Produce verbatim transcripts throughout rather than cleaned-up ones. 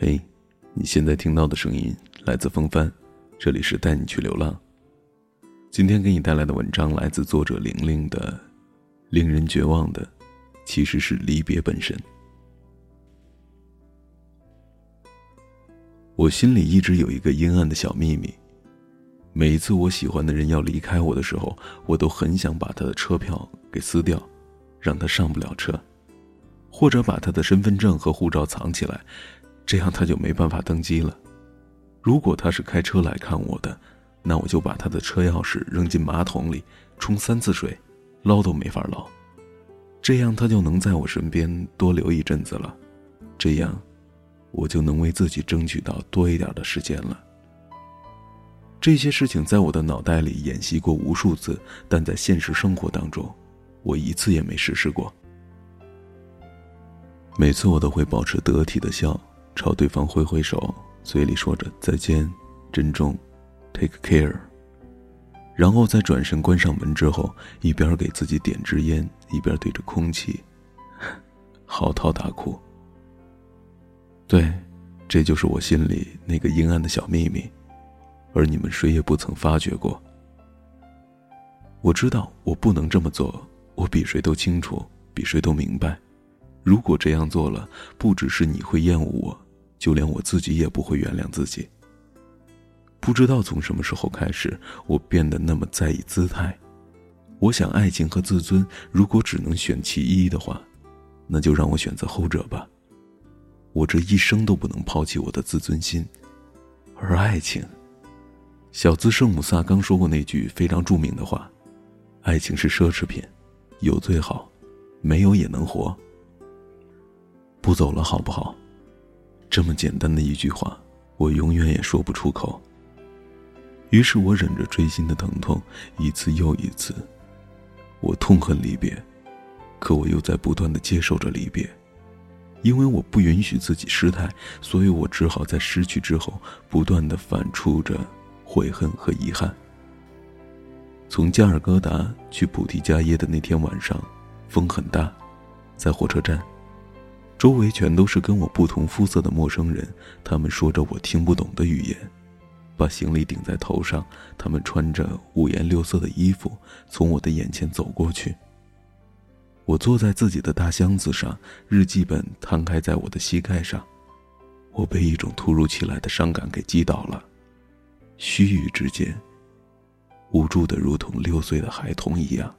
嘿、hey, 你现在听到的声音来自风帆，这里是带你去流浪。今天给你带来的文章来自作者玲玲的令人绝望的其实是离别本身。我心里一直有一个阴暗的小秘密，每一次我喜欢的人要离开我的时候，我都很想把他的车票给撕掉，让他上不了车，或者把他的身份证和护照藏起来，这样他就没办法登机了。如果他是开车来看我的，那我就把他的车钥匙扔进马桶里，冲三次水，捞都没法捞。这样他就能在我身边多留一阵子了，这样我就能为自己争取到多一点的时间了。这些事情在我的脑袋里演习过无数次，但在现实生活当中，我一次也没实施过。每次我都会保持得体的笑，朝对方挥挥手，嘴里说着再见、珍重、take care， 然后在转身关上门之后，一边给自己点支烟，一边对着空气嚎啕大哭。对，这就是我心里那个阴暗的小秘密，而你们谁也不曾发觉过。我知道我不能这么做，我比谁都清楚，比谁都明白。如果这样做了，不只是你会厌恶我，就连我自己也不会原谅自己。不知道从什么时候开始，我变得那么在意姿态。我想爱情和自尊如果只能选其一的话，那就让我选择后者吧。我这一生都不能抛弃我的自尊心，而爱情，小资圣母萨刚说过那句非常著名的话，爱情是奢侈品，有最好，没有也能活。不走了好不好？这么简单的一句话，我永远也说不出口。于是我忍着锥心的疼痛，一次又一次，我痛恨离别，可我又在不断地接受着离别。因为我不允许自己失态，所以我只好在失去之后不断地反刍着悔恨和遗憾。从加尔各答去菩提伽耶的那天晚上，风很大，在火车站周围全都是跟我不同肤色的陌生人，他们说着我听不懂的语言，把行李顶在头上，他们穿着五颜六色的衣服从我的眼前走过去。我坐在自己的大箱子上，日记本摊开在我的膝盖上，我被一种突如其来的伤感给击倒了，须臾之间，无助的如同六岁的孩童一样。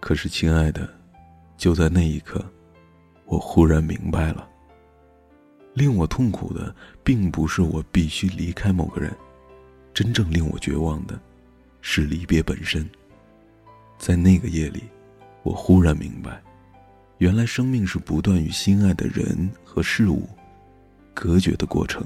可是亲爱的，就在那一刻，我忽然明白了，令我痛苦的并不是我必须离开某个人，真正令我绝望的是离别本身。在那个夜里，我忽然明白，原来生命是不断与心爱的人和事物隔绝的过程。